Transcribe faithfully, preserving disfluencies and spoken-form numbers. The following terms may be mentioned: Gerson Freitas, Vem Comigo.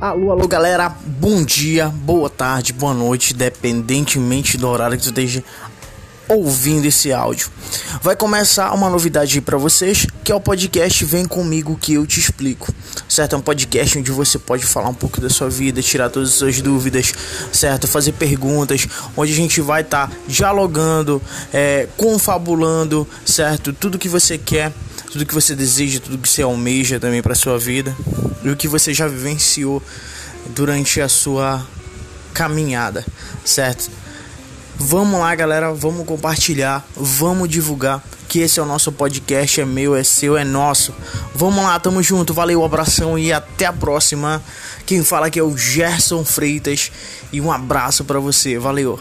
Alô, alô galera, bom dia, boa tarde, boa noite, independentemente do horário que você esteja ouvindo esse áudio. Vai começar uma novidade aí pra vocês, que é o podcast Vem Comigo que eu te explico, certo? É um podcast onde você pode falar um pouco da sua vida, tirar todas as suas dúvidas, certo? Fazer perguntas, onde a gente vai estar tá dialogando, é, confabulando, certo? Tudo que você quer, tudo que você deseja, tudo que você almeja também pra sua vida. E o que você já vivenciou durante a sua caminhada, certo? Vamos lá, galera, vamos compartilhar, vamos divulgar, que esse é o nosso podcast, é meu, é seu, é nosso. Vamos lá, tamo junto, valeu, abração e até a próxima. Quem fala aqui é o Gerson Freitas e um abraço pra você, valeu.